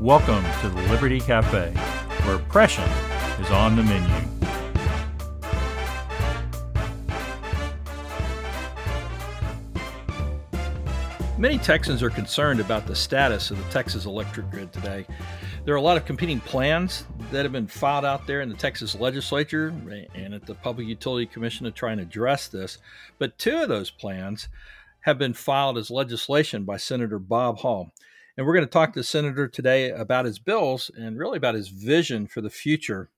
Welcome to the Liberty Café, where oppression is on the menu. Many Texans are concerned about the status of the Texas electric grid today. There are a lot of competing plans that have been filed out there in the Texas legislature and at the Public Utility Commission to try and address this. But two of those plans have been filed as legislation by Senator Bob Hall. And we're going to talk to the senator today about his bills and really about his vision for the future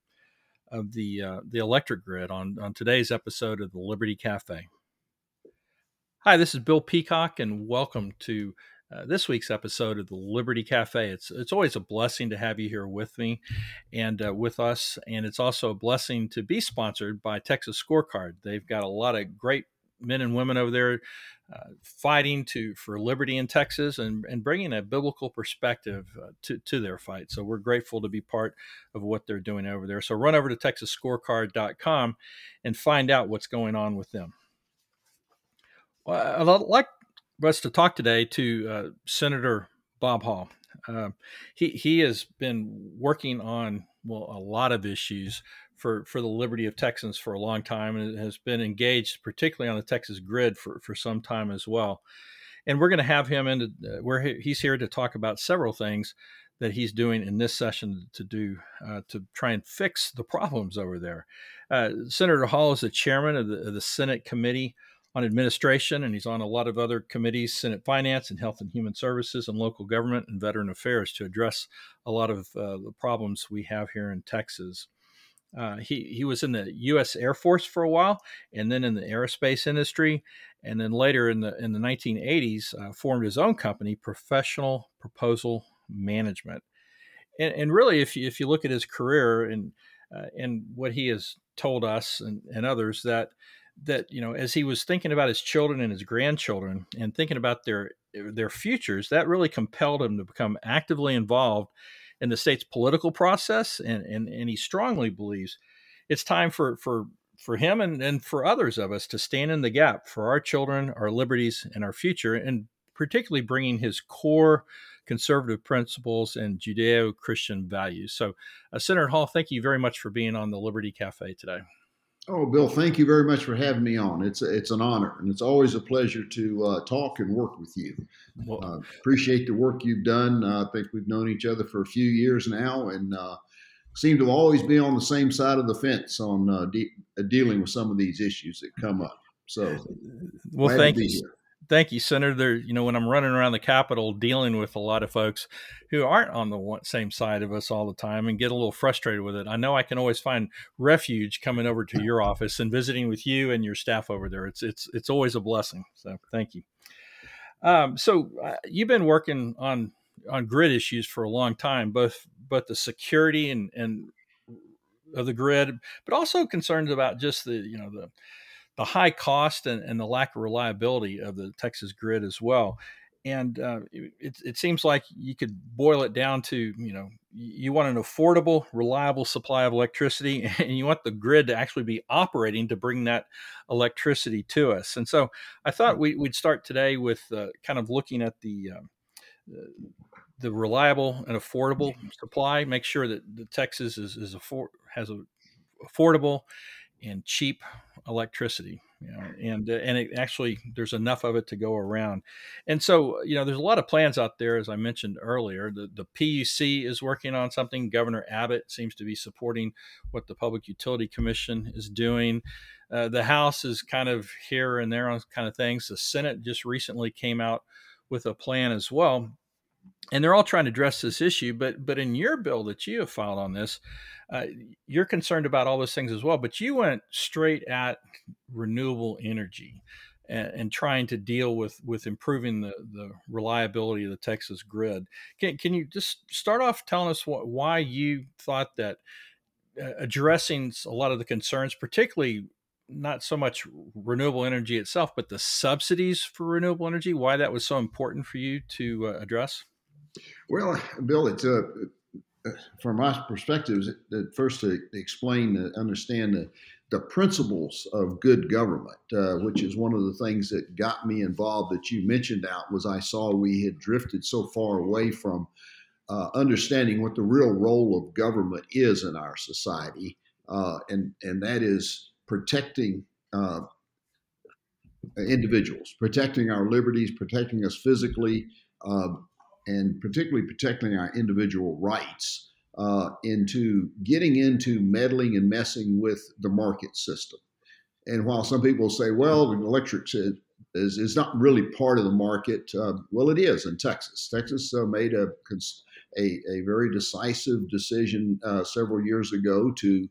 of the electric grid on today's episode of the Liberty Café. Hi, this is Bill Peacock, and welcome to this week's episode of the Liberty Café. It's always a blessing to have you here with me and with us, and it's also a blessing to be sponsored by Texas Scorecard. They've got a lot of great men and women over there fighting for liberty in Texas and bringing a biblical perspective to their fight. So we're grateful to be part of what they're doing over there. So run over to texasscorecard.com and find out what's going on with them. I'd like us to talk today to Senator Bob Hall. He has been working on, a lot of issues for the liberty of Texans for a long time, and has been engaged particularly on the Texas grid for some time as well. And we're going to have him in where he's here to talk about several things that he's doing in this session to do to try and fix the problems over there. Senator Hall is the chairman of the Senate Committee on Administration, and he's on a lot of other committees, Senate Finance and Health and Human Services and Local Government and Veteran Affairs, to address a lot of the problems we have here in Texas. He was in the U.S. Air Force for a while, and then in the aerospace industry, and then later in the 1980s formed his own company, Professional Proposal Management. And really, if you look at his career and what he has told us and others, that as he was thinking about his children and his grandchildren and thinking about their futures, that really compelled him to become actively involved in the state's political process. And he strongly believes it's time for him and for others of us to stand in the gap for our children, our liberties, and our future, and particularly bringing his core conservative principles and Judeo-Christian values. So, Senator Hall, thank you very much for being on the Liberty Café today. Oh, Bill, thank you very much for having me on. It's an honor, and it's always a pleasure to talk and work with you. Appreciate the work you've done. I think we've known each other for a few years now, and seem to always be on the same side of the fence on dealing with some of these issues that come up. So, well, thank you. Thank you, Senator. When I'm running around the Capitol dealing with a lot of folks who aren't on the same side of us all the time and get a little frustrated with it, I know I can always find refuge coming over to your office and visiting with you and your staff over there. It's always a blessing. So thank you. So you've been working on grid issues for a long time, both the security and of the grid, but also concerns about just the high cost and the lack of reliability of the Texas grid as well. And it seems like you could boil it down to, you want an affordable, reliable supply of electricity, and you want the grid to actually be operating to bring that electricity to us. And so I thought we'd start today with kind of looking at the reliable and affordable supply, make sure that the Texas has affordable and cheap electricity, and it actually, there's enough of it to go around. And so, there's a lot of plans out there, as I mentioned earlier. The PUC is working on something. Governor Abbott seems to be supporting what the Public Utility Commission is doing. The House is kind of here and there on kind of things. The Senate just recently came out with a plan as well. And they're all trying to address this issue, but in your bill that you have filed on this, you're concerned about all those things as well, but you went straight at renewable energy and trying to deal with improving the reliability of the Texas grid. Can you just start off telling us why you thought that addressing a lot of the concerns, particularly not so much renewable energy itself, but the subsidies for renewable energy, why that was so important for you to address? Well, Bill, it's from my perspective, first to explain, to understand the principles of good government, which is one of the things that got me involved that you mentioned out was I saw we had drifted so far away from understanding what the real role of government is in our society, and that is protecting individuals, protecting our liberties, protecting us physically, and particularly protecting our individual rights, into getting into meddling and messing with the market system. And while some people say, well, the electric is not really part of the market, well, it is in Texas. Texas made a very decisive decision several years ago to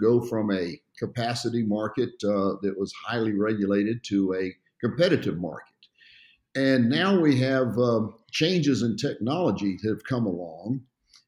go from a capacity market that was highly regulated to a competitive market. And now we have changes in technology that have come along,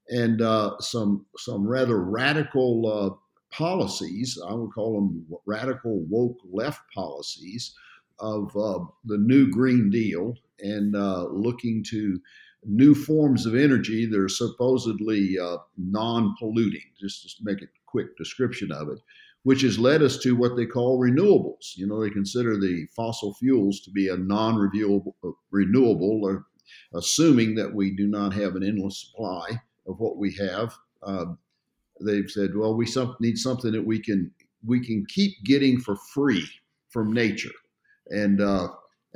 and some rather radical policies. I would call them radical woke left policies of the new Green Deal, and looking to new forms of energy that are supposedly non-polluting, just to make a quick description of it, which has led us to what they call renewables. You know, they consider the fossil fuels to be a non-renewable, assuming that we do not have an endless supply of what we have. They've said, well, we need something that we can keep getting for free from nature. And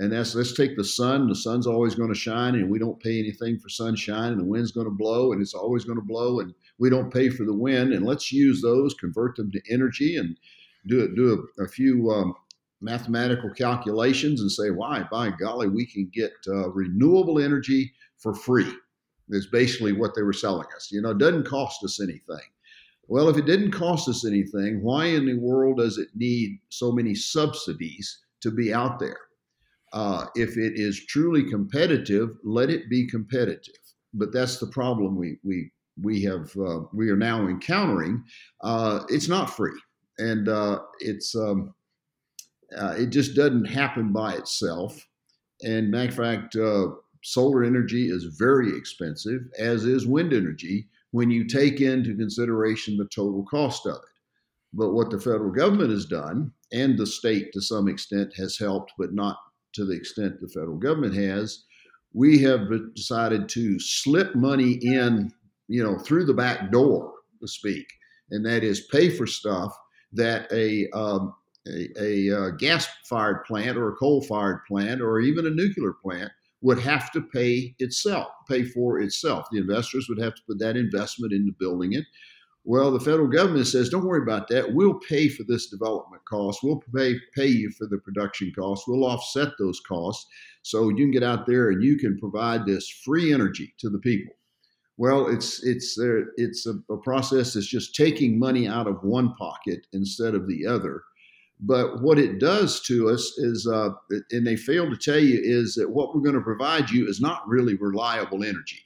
let's take the sun. The sun's always going to shine, and we don't pay anything for sunshine, and the wind's going to blow, and it's always going to blow, and we don't pay for the wind. And let's use those, convert them to energy, and do a few mathematical calculations and say, why, by golly, we can get renewable energy for free. Is basically what they were selling us. You know, it doesn't cost us anything. Well, if it didn't cost us anything, why in the world does it need so many subsidies to be out there? If it is truly competitive, let it be competitive. But that's the problem we are now encountering. It's not free, and it just doesn't happen by itself. And matter of fact, solar energy is very expensive, as is wind energy, when you take into consideration the total cost of it. But what the federal government has done, and the state to some extent has helped, but not to the extent the federal government has, we have decided to slip money in, you know, through the back door, to speak, and that is pay for stuff that a gas-fired plant or a coal-fired plant or even a nuclear plant would have to pay for itself. The investors would have to put that investment into building it. Well, the federal government says, don't worry about that. We'll pay for this development cost. We'll pay you for the production costs. We'll offset those costs so you can get out there and you can provide this free energy to the people. Well, it's a process that's just taking money out of one pocket instead of the other. But what it does to us is, and they fail to tell you, is that what we're going to provide you is not really reliable energy.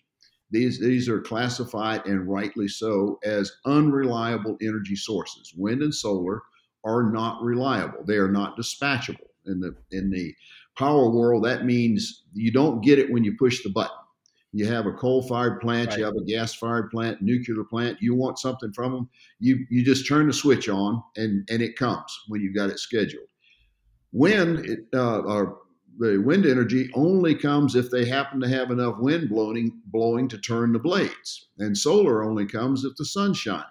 These are classified, and rightly so, as unreliable energy sources. Wind and solar are not reliable. They are not dispatchable. In the power world, that means you don't get it when you push the button. You have a coal-fired plant, right. You have a gas-fired plant, nuclear plant. You want something from them, you just turn the switch on, and it comes when you've got it scheduled. The wind energy only comes if they happen to have enough wind blowing to turn the blades. And solar only comes if the sun's shining.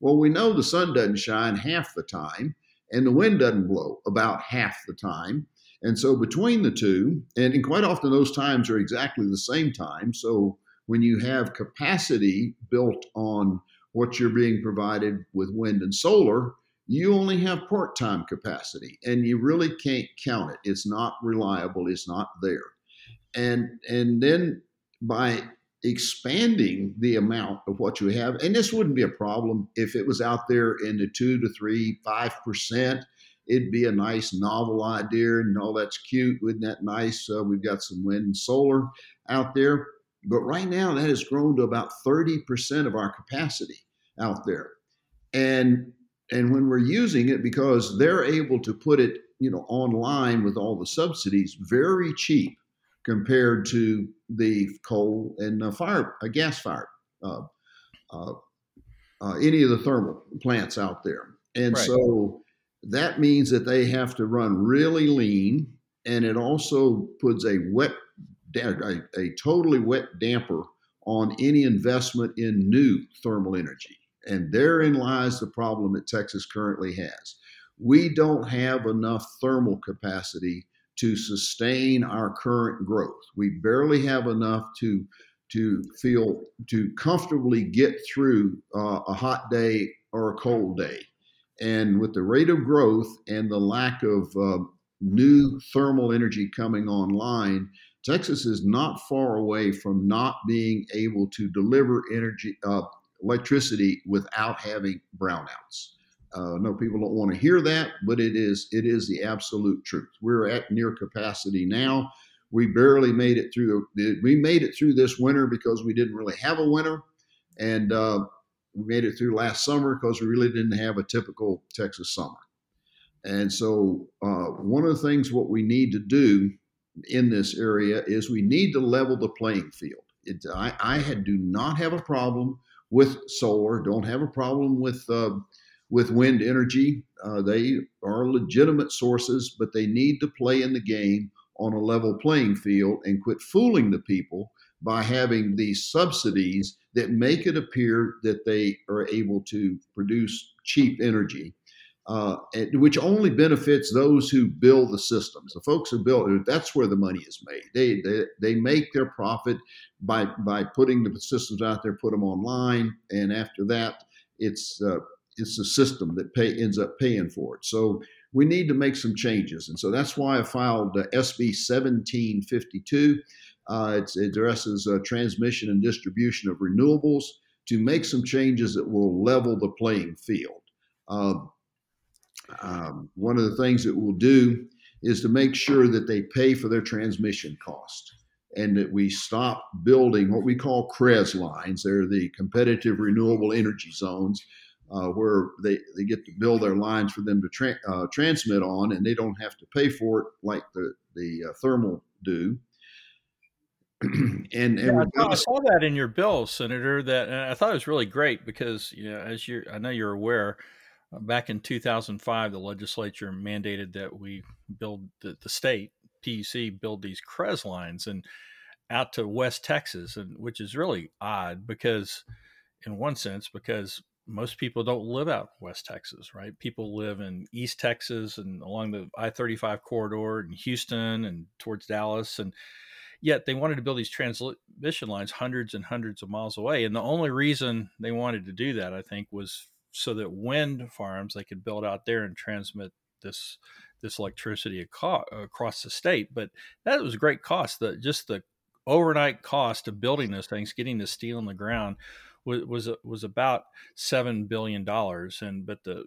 Well, we know the sun doesn't shine half the time, and the wind doesn't blow about half the time. And so between the two, and quite often those times are exactly the same time. So when you have capacity built on what you're being provided with wind and solar, you only have part-time capacity, and you really can't count it. It's not reliable. It's not there. And then by expanding the amount of what you have, and this wouldn't be a problem if it was out there in the 2 to 3, 5%. It'd be a nice novel idea, and all that's cute. Wouldn't that nice? We've got some wind and solar out there. But right now that has grown to about 30% of our capacity out there. And when we're using it, because they're able to put it, you know, online with all the subsidies, very cheap compared to the coal and gas-fired, any of the thermal plants out there. And right. So that means that they have to run really lean, and it also puts a totally wet damper on any investment in new thermal energy. And therein lies the problem that Texas currently has. We don't have enough thermal capacity to sustain our current growth. We barely have enough to comfortably get through a hot day or a cold day. And with the rate of growth and the lack of new thermal energy coming online, Texas is not far away from not being able to deliver energy, electricity without having brownouts. No, people don't want to hear that, but it is the absolute truth. We're at near capacity now. We barely made it through. We made it through this winter because we didn't really have a winter, and we made it through last summer because we really didn't have a typical Texas summer. And so one of the things what we need to do in this area is we need to level the playing field. I do not have a problem with solar, don't have a problem with wind energy. They are legitimate sources, but they need to play in the game on a level playing field and quit fooling the people by having these subsidies that make it appear that they are able to produce cheap energy, which only benefits those who build the systems. The folks who build it, that's where the money is made. They make their profit by putting the systems out there, put them online, and after that, it's the system that ends up paying for it. So we need to make some changes. And so that's why I filed SB 1752. It addresses transmission and distribution of renewables to make some changes that will level the playing field. One of the things that we'll do is to make sure that they pay for their transmission cost and that we stop building what we call CREZ lines. They're the competitive renewable energy zones, where they get to build their lines for them to transmit on, and they don't have to pay for it like the thermal do. I saw that in your bill, Senator, and I thought it was really great because, you know, I know you're aware, back in 2005, the legislature mandated that we build the state, PUC, build these CREZ lines and out to West Texas, and which is really odd because, in one sense, because most people don't live out in West Texas, right? People live in East Texas and along the I-35 corridor and Houston and towards Dallas, and yet they wanted to build these transmission lines hundreds and hundreds of miles away. And the only reason they wanted to do that, I think, was so that wind farms, they could build out there and transmit this electricity across the state. But that was a great cost. Just the overnight cost of building those things, getting the steel in the ground, was about $7 billion. But the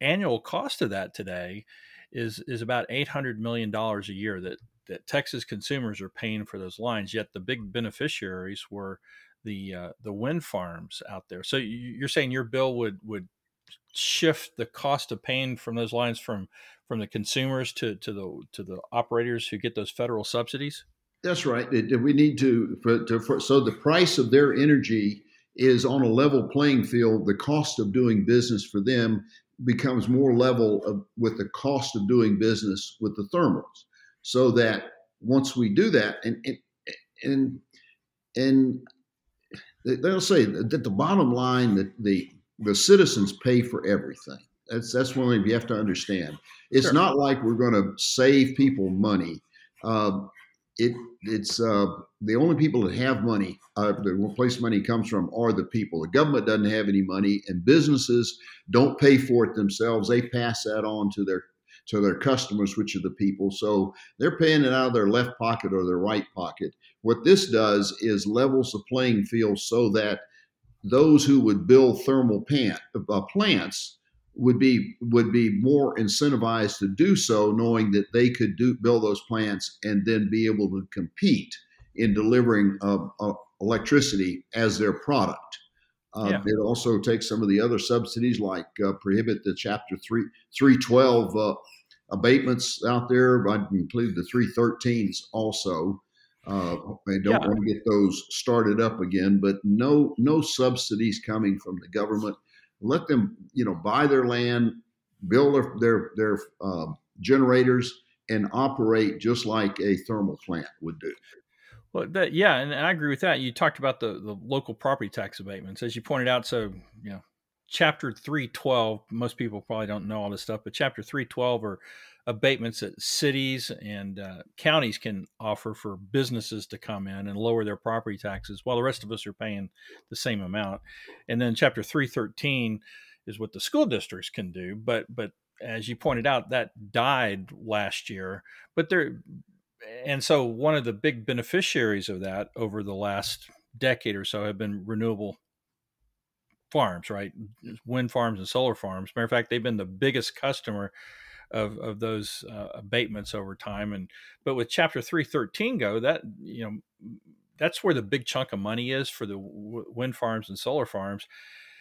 annual cost of that today is about $800 million a year that Texas consumers are paying for those lines, yet the big beneficiaries were the wind farms out there. So you're saying your bill would shift the cost of paying from those lines from the consumers to the operators who get those federal subsidies? That's right. We need so the price of their energy is on a level playing field. The cost of doing business for them becomes more level with the cost of doing business with the thermals. So that once we do that, and they'll say that the bottom line that the citizens pay for everything. That's one thing you have to understand. It's sure. Not like we're going to save people money. It's the only people that have money, the place money comes from, are the people. The government doesn't have any money, and businesses don't pay for it themselves. They pass that on to their customers, which are the people. So they're paying it out of their left pocket or their right pocket. What this does is levels the playing field so that those who would build thermal plants would be more incentivized to do so, knowing that they could build those plants and then be able to compete in delivering electricity as their product. It also takes some of the other subsidies, like prohibit the Chapter 312 abatements out there. I'd include the 313s also. I don't want to get those started up again, but no subsidies coming from the government. Let them, buy their land, build their generators, and operate just like a thermal plant would do. Well, that, yeah, and I agree with that. You talked about the local property tax abatements, as you pointed out. So, you know, Chapter 312, most people probably don't know all this stuff, but Chapter 312 are abatements that cities and counties can offer for businesses to come in and lower their property taxes while the rest of us are paying the same amount. And then Chapter 313 is what the school districts can do. But as you pointed out, that died last year. But there, and so one of the big beneficiaries of that over the last decade or so have been renewable farms, right? Wind farms and solar farms. Matter of fact, they've been the biggest customer of those abatements over time. And, but with Chapter 313 go, that, you know, that's where the big chunk of money is for the wind farms and solar farms.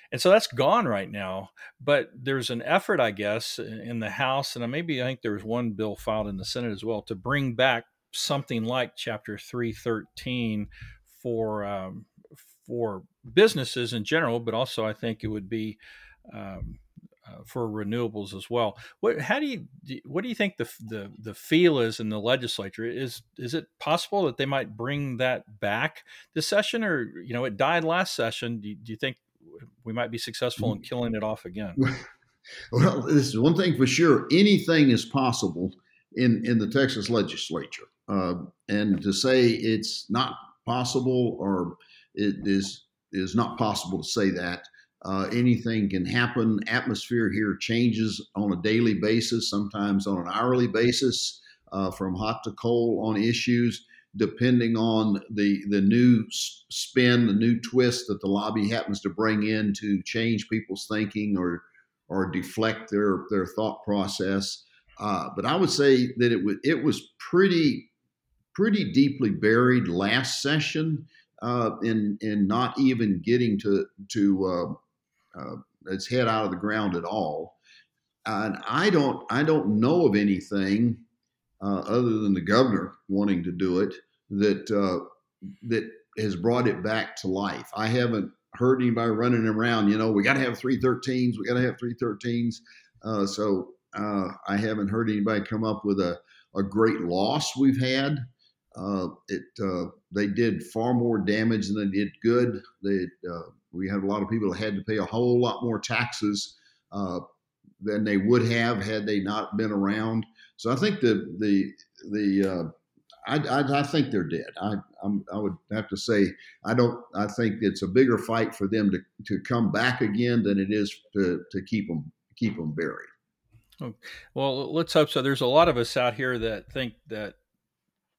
And so that's gone right now, but there's an effort, I guess, in the House, and maybe I think there was one bill filed in the Senate as well to bring back something like Chapter 313 for businesses in general, but also I think it would be for renewables as well. What do you think the feel is in the legislature? Is it possible that they might bring that back this session, or, you know, it died last session? Do you think we might be successful in killing it off again? Well, this is one thing for sure. Anything is possible in the Texas legislature. And to say it's not possible, or it is not possible to say that. Anything can happen. Atmosphere here changes on a daily basis, sometimes on an hourly basis, from hot to cold on issues, depending on the new spin, the new twist that the lobby happens to bring in to change people's thinking or deflect their thought process. But I would say that it was pretty deeply buried last session, in not even getting to its head out of the ground at all. And I don't know of anything other than the governor wanting to do it that has brought it back to life. I haven't heard anybody running around, you know, we got to have 313s. We got to have 313s. So I haven't heard anybody come up with a great loss we've had. They did far more damage than they did good. We had a lot of people that had to pay a whole lot more taxes than they would have had they not been around. So I think I think they're dead. I would have to say I think it's a bigger fight for them to come back again than it is to keep them buried. Well, let's hope so. There's a lot of us out here that think that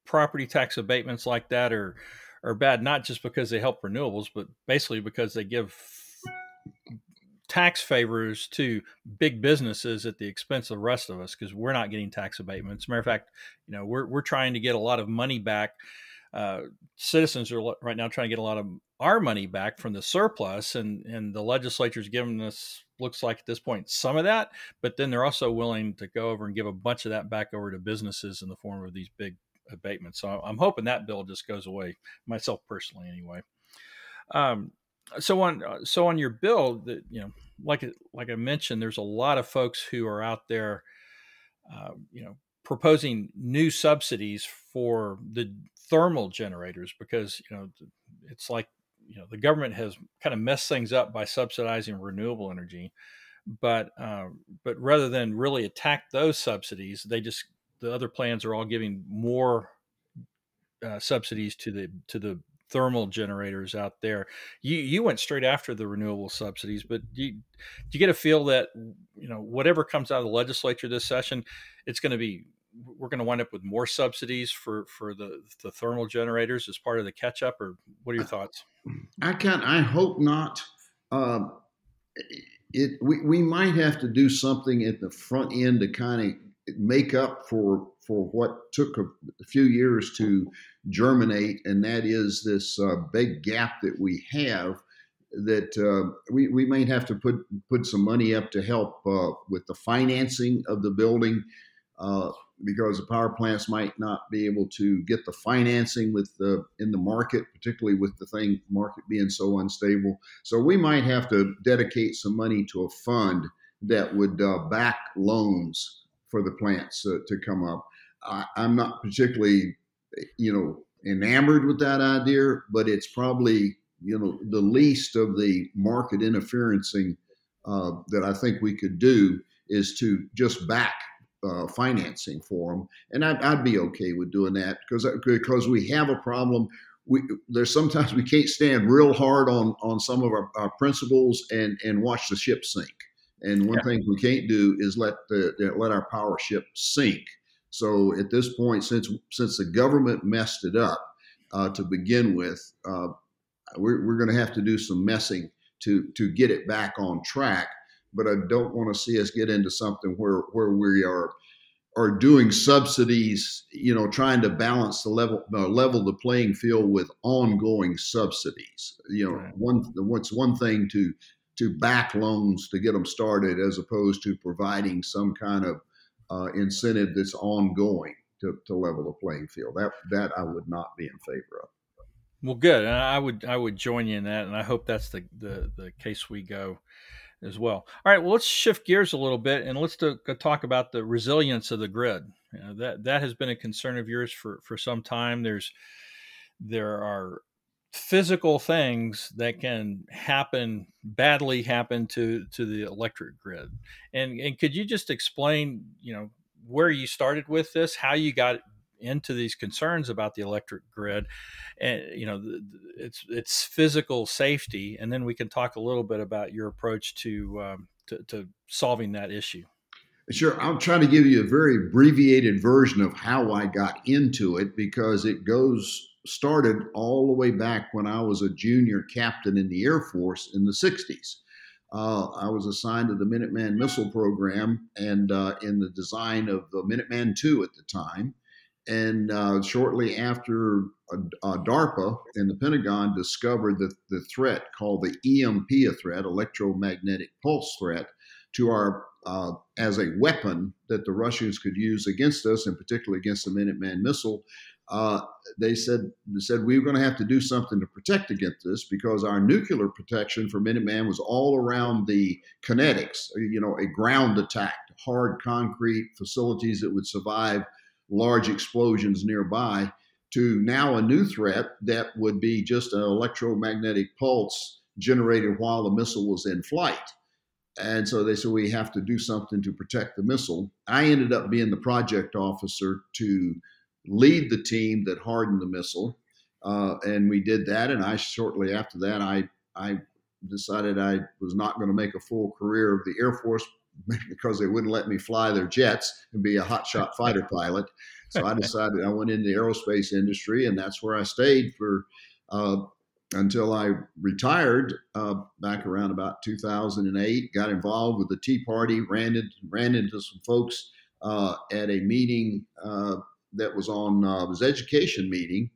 property tax abatements like that are bad, not just because they help renewables, but basically because they give tax favors to big businesses at the expense of the rest of us, because we're not getting tax abatements. As a matter of fact, you know, we're trying to get a lot of money back. Citizens are right now trying to get a lot of our money back from the surplus, and the legislature's giving us, looks like at this point, some of that, but then they're also willing to go over and give a bunch of that back over to businesses in the form of these big abatements. So I'm hoping that bill just goes away, myself personally, anyway. So on your bill, that, you know, like I mentioned, there's a lot of folks who are out there, you know, proposing new subsidies for the thermal generators, because, you know, it's like, you know, the government has kind of messed things up by subsidizing renewable energy, but rather than really attack those subsidies, the other plans are all giving more subsidies to the thermal generators out there. You went straight after the renewable subsidies, but do you get a feel that, you know, whatever comes out of the legislature this session, we're going to wind up with more subsidies for the thermal generators as part of the catch up, or what are your thoughts? I hope not. We might have to do something at the front end to kind of make up for what took a few years to germinate, and that is this big gap that we have, that we may have to put some money up to help with the financing of the building, because the power plants might not be able to get the financing in the market, particularly with market being so unstable. So we might have to dedicate some money to a fund that would back loans for the plants to come up. I'm not particularly, you know, enamored with that idea, but it's probably, you know, the least of the market interferencing that I think we could do is to just back financing for them. And I'd be okay with doing that because we have a problem. There's sometimes we can't stand real hard on some of our principles and watch the ship sink. And one thing we can't do is let our power ship sink. So at this point, since the government messed it up to begin with, we're going to have to do some messing to get it back on track. But I don't want to see us get into something where we are doing subsidies, you know, trying to balance the level the playing field with ongoing subsidies. You know, What's one thing to back loans to get them started, as opposed to providing some kind of incentive that's ongoing to level the playing field. That I would not be in favor of. Well, good, and I would join you in that, and I hope that's the case we go as well. All right, well, let's shift gears a little bit, and let's talk about the resilience of the grid. You know, that has been a concern of yours for some time. There are physical things that can badly happen to the electric grid. And could you just explain, you know, where you started with this, how you got into these concerns about the electric grid and, you know, its physical safety. And then we can talk a little bit about your approach to solving that issue. Sure. I'll try to give you a very abbreviated version of how I got into it, because it started all the way back when I was a junior captain in the Air Force in the 60s. I was assigned to the Minuteman missile program and in the design of the Minuteman II at the time. And shortly after DARPA and the Pentagon discovered the threat called the EMP threat, electromagnetic pulse threat, to our as a weapon that the Russians could use against us, and particularly against the Minuteman missile, they said we were going to have to do something to protect against this, because our nuclear protection for Minuteman was all around the kinetics, you know, a ground attack, hard concrete facilities that would survive large explosions nearby, to now a new threat that would be just an electromagnetic pulse generated while the missile was in flight. And so they said, we have to do something to protect the missile. I ended up being the project officer to lead the team that hardened the missile. And we did that. And shortly after that, I decided I was not going to make a full career of the Air Force, because they wouldn't let me fly their jets and be a hotshot fighter pilot. So I decided I went into the aerospace industry, and that's where I stayed for until I retired back around about 2008, got involved with the Tea Party, ran into some folks at a meeting that was on was education meeting,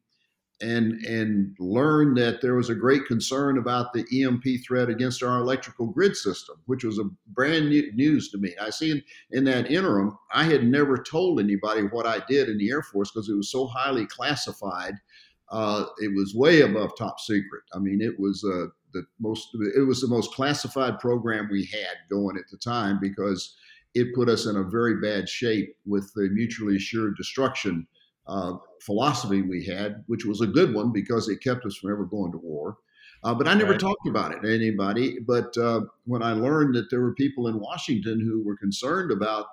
and learned that there was a great concern about the EMP threat against our electrical grid system, which was a brand new news to me. I see in that interim, I had never told anybody what I did in the Air Force, because it was so highly classified. It was way above top secret. I mean, it was the most classified program we had going at the time, because it put us in a very bad shape with the mutually assured destruction philosophy we had, which was a good one because it kept us from ever going to war. But I never talked about it to anybody. But when I learned that there were people in Washington who were concerned about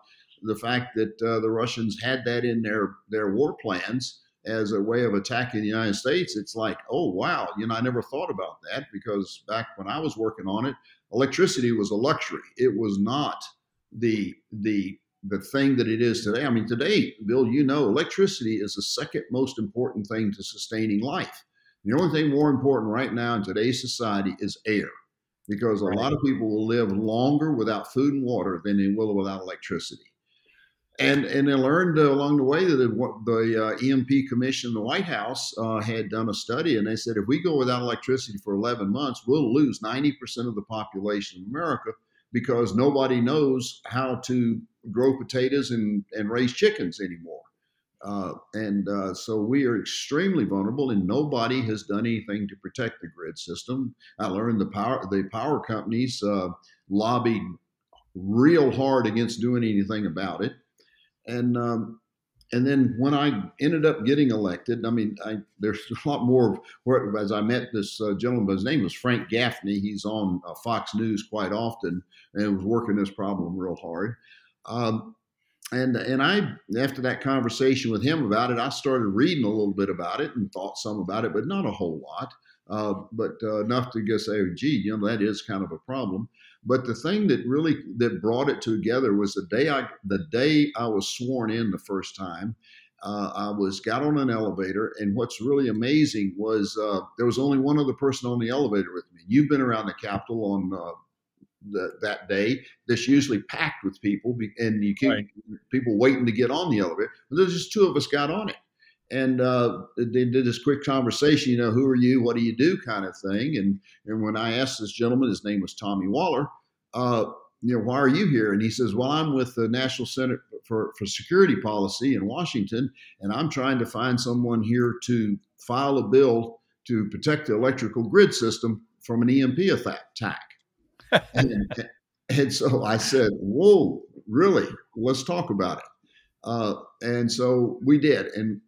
the fact that the Russians had that in their war plans as a way of attacking the United States, it's like, oh, wow, you know, I never thought about that, because back when I was working on it, electricity was a luxury. It was not the thing that it is today. I mean, today, Bill, you know, electricity is the second most important thing to sustaining life. The only thing more important right now in today's society is air, because a lot of people will live longer without food and water than they will without electricity. And I learned along the way that the EMP Commission in the White House had done a study, and they said, if we go without electricity for 11 months, we'll lose 90% of the population of America, because nobody knows how to grow potatoes and raise chickens anymore. So we are extremely vulnerable, and nobody has done anything to protect the grid system. I learned the power companies lobbied real hard against doing anything about it. And And then when I ended up getting elected, I mean, there's a lot more of where, as I met this gentleman, but his name was Frank Gaffney. He's on Fox News quite often and was working this problem real hard. And I, after that conversation with him about it, I started reading a little bit about it and thought some about it, but not a whole lot, but enough to just say, gee, you know, that is kind of a problem. But the thing that really that brought it together was the day I was sworn in the first time. I got on an elevator, and what's really amazing was there was only one other person on the elevator with me. You've been around the Capitol on that day. That's usually packed with people, and you can't people waiting to get on the elevator. But there's just two of us got on it, and they did this quick conversation, you know, who are you, what do you do kind of thing. And when I asked this gentleman, his name was Tommy Waller, you know, why are you here? And he says, well, I'm with the National Center for Security Policy in Washington, and I'm trying to find someone here to file a bill to protect the electrical grid system from an EMP attack. and so I said, whoa, really? Let's talk about it. And so we did.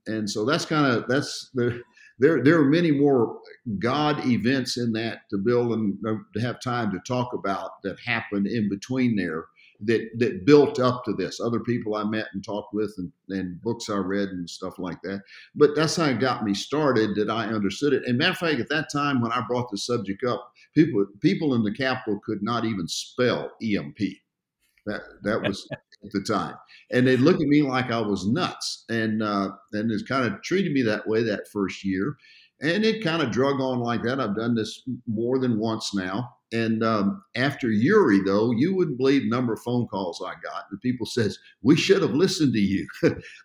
And so that's kind of, there are many more God events in that to build and to have time to talk about that happened in between there that built up to this. Other people I met and talked with and books I read and stuff like that. But that's how it got me started, that I understood it. And matter of fact, at that time when I brought the subject up, people in the Capitol could not even spell EMP. That was at the time. And they'd look at me like I was nuts. And it kind of treated me that way that first year. And it kind of drug on like that. I've done this more than once now. And after Uri, though, you wouldn't believe the number of phone calls I got. And people says, we should have listened to you a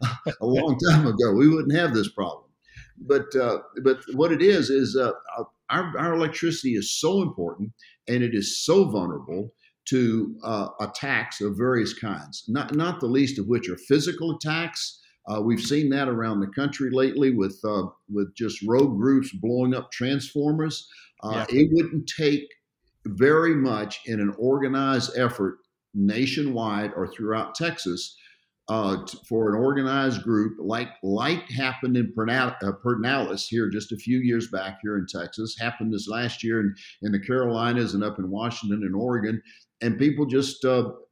long time ago. We wouldn't have this problem. But what it is our electricity is so important, and it is so vulnerable to attacks of various kinds, not the least of which are physical attacks. We've seen that around the country lately with just rogue groups blowing up transformers. It wouldn't take very much in an organized effort nationwide or throughout Texas for an organized group like happened in Pernalis here just a few years back here in Texas, happened this last year in the Carolinas and up in Washington and Oregon. And people just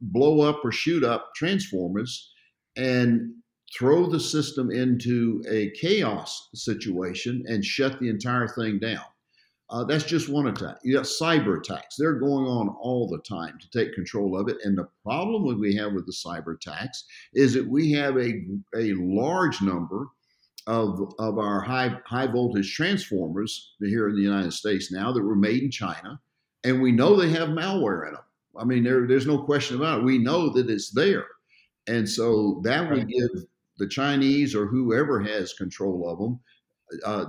blow up or shoot up transformers and throw the system into a chaos situation and shut the entire thing down. That's just one attack. You got cyber attacks. They're going on all the time to take control of it. And the problem that we have with the cyber attacks is that we have a large number of our high voltage transformers here in the United States now that were made in China. And we know they have malware in them. I mean, there's no question about it. We know that it's there. And so that would give the Chinese or whoever has control of them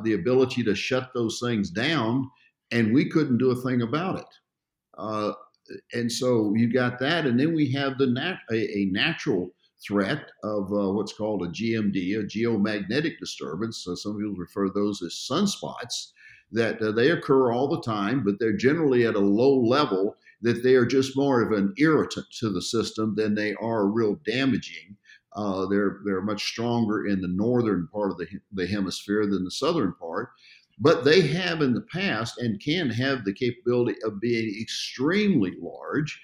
the ability to shut those things down, and we couldn't do a thing about it. And so you got that, and then we have a natural threat of what's called a GMD, a geomagnetic disturbance. So some people refer to those as sunspots, that they occur all the time, but they're generally at a low level, that they are just more of an irritant to the system than they are real damaging. They're much stronger in the northern part of the hemisphere than the southern part, but they have in the past and can have the capability of being extremely large.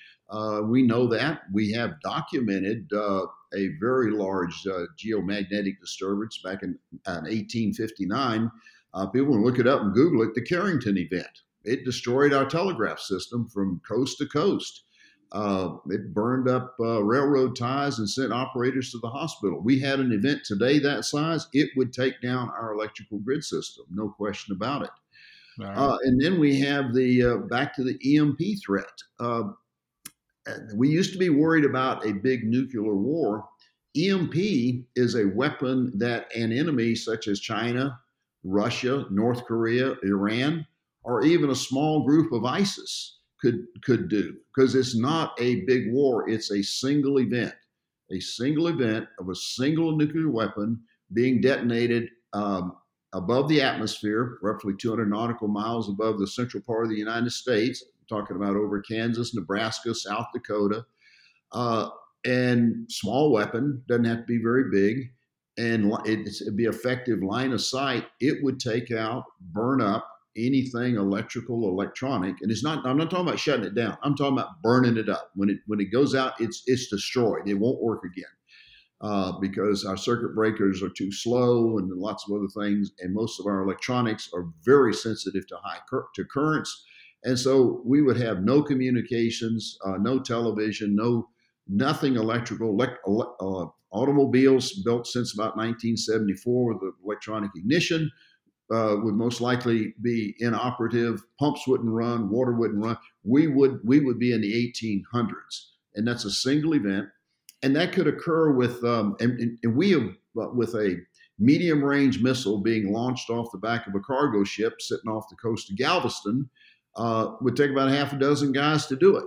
We know that. We have documented a very large geomagnetic disturbance back in 1859. People can look it up and Google it, the Carrington Event. It destroyed our telegraph system from coast to coast. It burned up railroad ties and sent operators to the hospital. We had an event today that size, it would take down our electrical grid system, no question about it. Right. And then we have the back to the EMP threat. We used to be worried about a big nuclear war. EMP is a weapon that an enemy such as China, Russia, North Korea, Iran, or even a small group of ISIS could do, because it's not a big war. It's a single event of a single nuclear weapon being detonated above the atmosphere, roughly 200 nautical miles above the central part of the United States. I'm talking about over Kansas, Nebraska, South Dakota, and small weapon, doesn't have to be very big. and it'd be effective line of sight, it would take out, burn up anything electrical, electronic. And it's not, I'm not talking about shutting it down. I'm talking about burning it up. When it goes out, it's destroyed. It won't work again because our circuit breakers are too slow and lots of other things. And most of our electronics are very sensitive to currents. And so we would have no communications, no television, nothing electrical. Automobiles built since about 1974 with the electronic ignition would most likely be inoperative. Pumps wouldn't run, water wouldn't run. We would be in the 1800s, and that's a single event, and that could occur with with a medium range missile being launched off the back of a cargo ship sitting off the coast of Galveston. Would take about half a dozen guys to do it.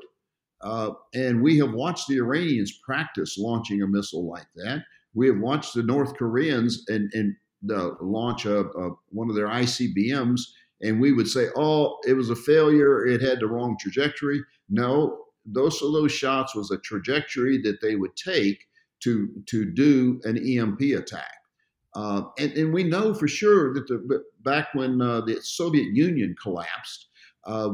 And we have watched the Iranians practice launching a missile like that. We have watched the North Koreans and launch one of their ICBMs, and we would say, oh, it was a failure. It had the wrong trajectory. No, those shots was a trajectory that they would take to do an EMP attack. And we know for sure that back when the Soviet Union collapsed,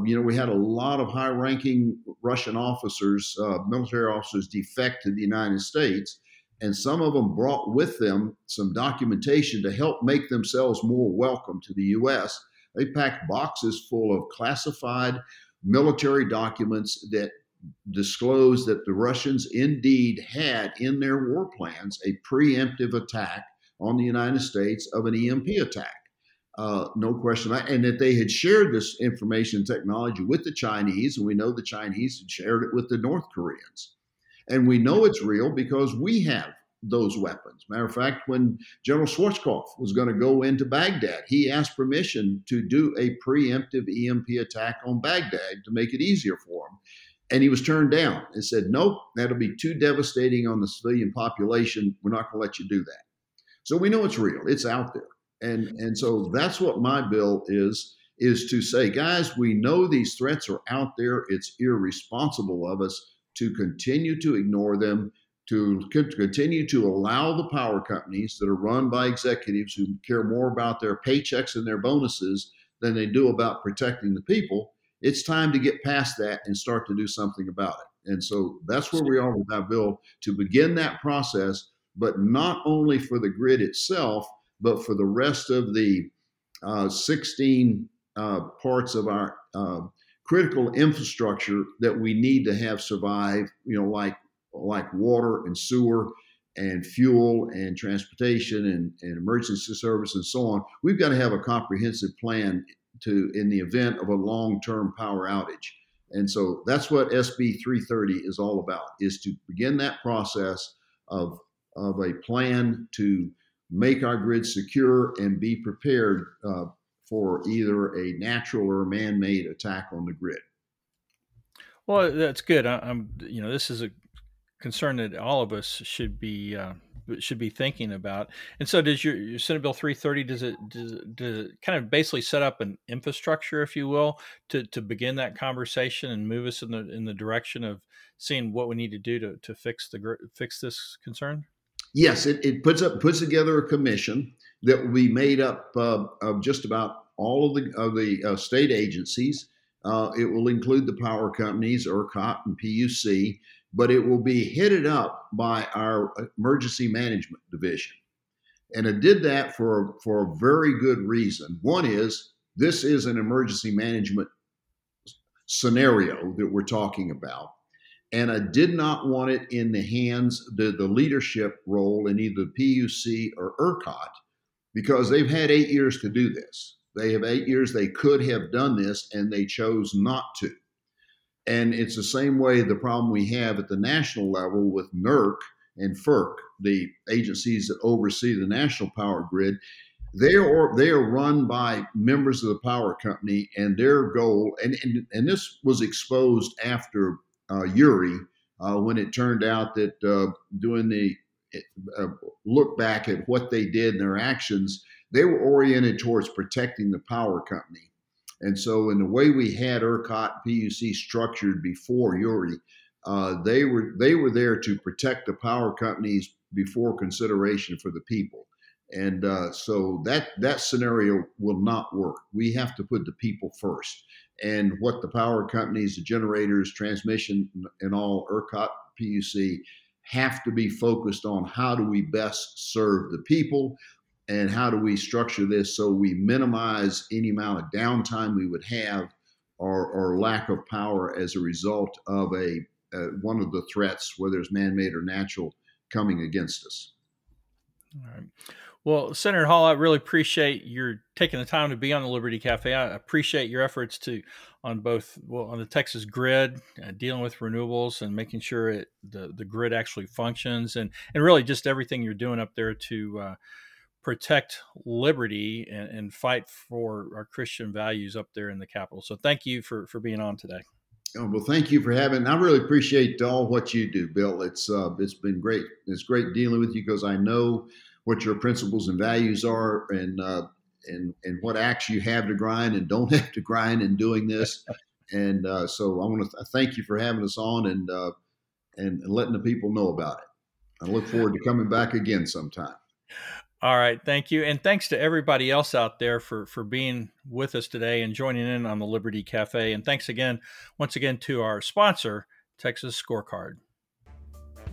we had a lot of high-ranking Russian officers, military officers, defect to the United States, and some of them brought with them some documentation to help make themselves more welcome to the U.S. They packed boxes full of classified military documents that disclosed that the Russians indeed had in their war plans a preemptive attack on the United States of an EMP attack. No question. And that they had shared this information technology with the Chinese, and we know the Chinese had shared it with the North Koreans. And we know it's real because we have those weapons. Matter of fact, when General Schwarzkopf was going to go into Baghdad, he asked permission to do a preemptive EMP attack on Baghdad to make it easier for him. And he was turned down and said, nope, that'll be too devastating on the civilian population. We're not going to let you do that. So we know it's real. It's out there. And so that's what my bill is to say, guys, we know these threats are out there. It's irresponsible of us to continue to ignore them, to continue to allow the power companies that are run by executives who care more about their paychecks and their bonuses than they do about protecting the people. It's time to get past that and start to do something about it. And so that's where we are with our bill, to begin that process, but not only for the grid itself, but for the rest of the 16 parts of our critical infrastructure that we need to have survive, like water and sewer and fuel and transportation and emergency service and so on. We've got to have a comprehensive plan in the event of a long-term power outage. And so that's what SB 330 is all about, is to begin that process of a plan to make our grid secure and be prepared for either a natural or man-made attack on the grid. Well, that's good. I'm this is a concern that all of us should be thinking about. And so, does your Senate Bill 330 does it kind of basically set up an infrastructure, if you will, to begin that conversation and move us in the direction of seeing what we need to do to fix this concern? Yes, it puts together a commission that will be made up of just about all of the state agencies. It will include the power companies, ERCOT and PUC, but it will be headed up by our emergency management division. And it did that for a very good reason. One is, this is an emergency management scenario that we're talking about. And I did not want it in the hands, the leadership role in either PUC or ERCOT, because they've had 8 years to do this. They have 8 years they could have done this, and they chose not to. And it's the same way the problem we have at the national level with NERC and FERC, the agencies that oversee the national power grid. They are run by members of the power company, and their goal, and this was exposed after Uri, when it turned out that doing the look back at what they did and their actions, they were oriented towards protecting the power company. And so in the way we had ERCOT PUC structured before Uri, they were there to protect the power companies before consideration for the people. And so that scenario will not work. We have to put the people first. And what the power companies, the generators, transmission, and all, ERCOT, PUC, have to be focused on how do we best serve the people and how do we structure this so we minimize any amount of downtime we would have or lack of power as a result of one of the threats, whether it's man-made or natural, coming against us. All right. Well, Senator Hall, I really appreciate your taking the time to be on the Liberty Cafe. I appreciate your efforts on the Texas grid, dealing with renewables and making sure the grid actually functions, and really just everything you're doing up there to protect liberty and fight for our Christian values up there in the Capitol. So thank you for being on today. Oh, well, thank you for having me. I really appreciate all what you do, Bill. It's been great. It's great dealing with you because I know what your principles and values are and what axe you have to grind and don't have to grind in doing this. And so I want to thank you for having us on and letting the people know about it. I look forward to coming back again sometime. All right. Thank you. And thanks to everybody else out there for being with us today and joining in on the Liberty Cafe. And thanks again, once again, to our sponsor, Texas Scorecard.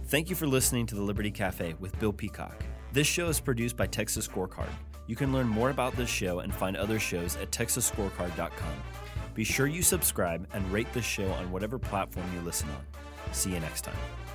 Thank you for listening to the Liberty Cafe with Bill Peacock. This show is produced by Texas Scorecard. You can learn more about this show and find other shows at texasscorecard.com. Be sure you subscribe and rate this show on whatever platform you listen on. See you next time.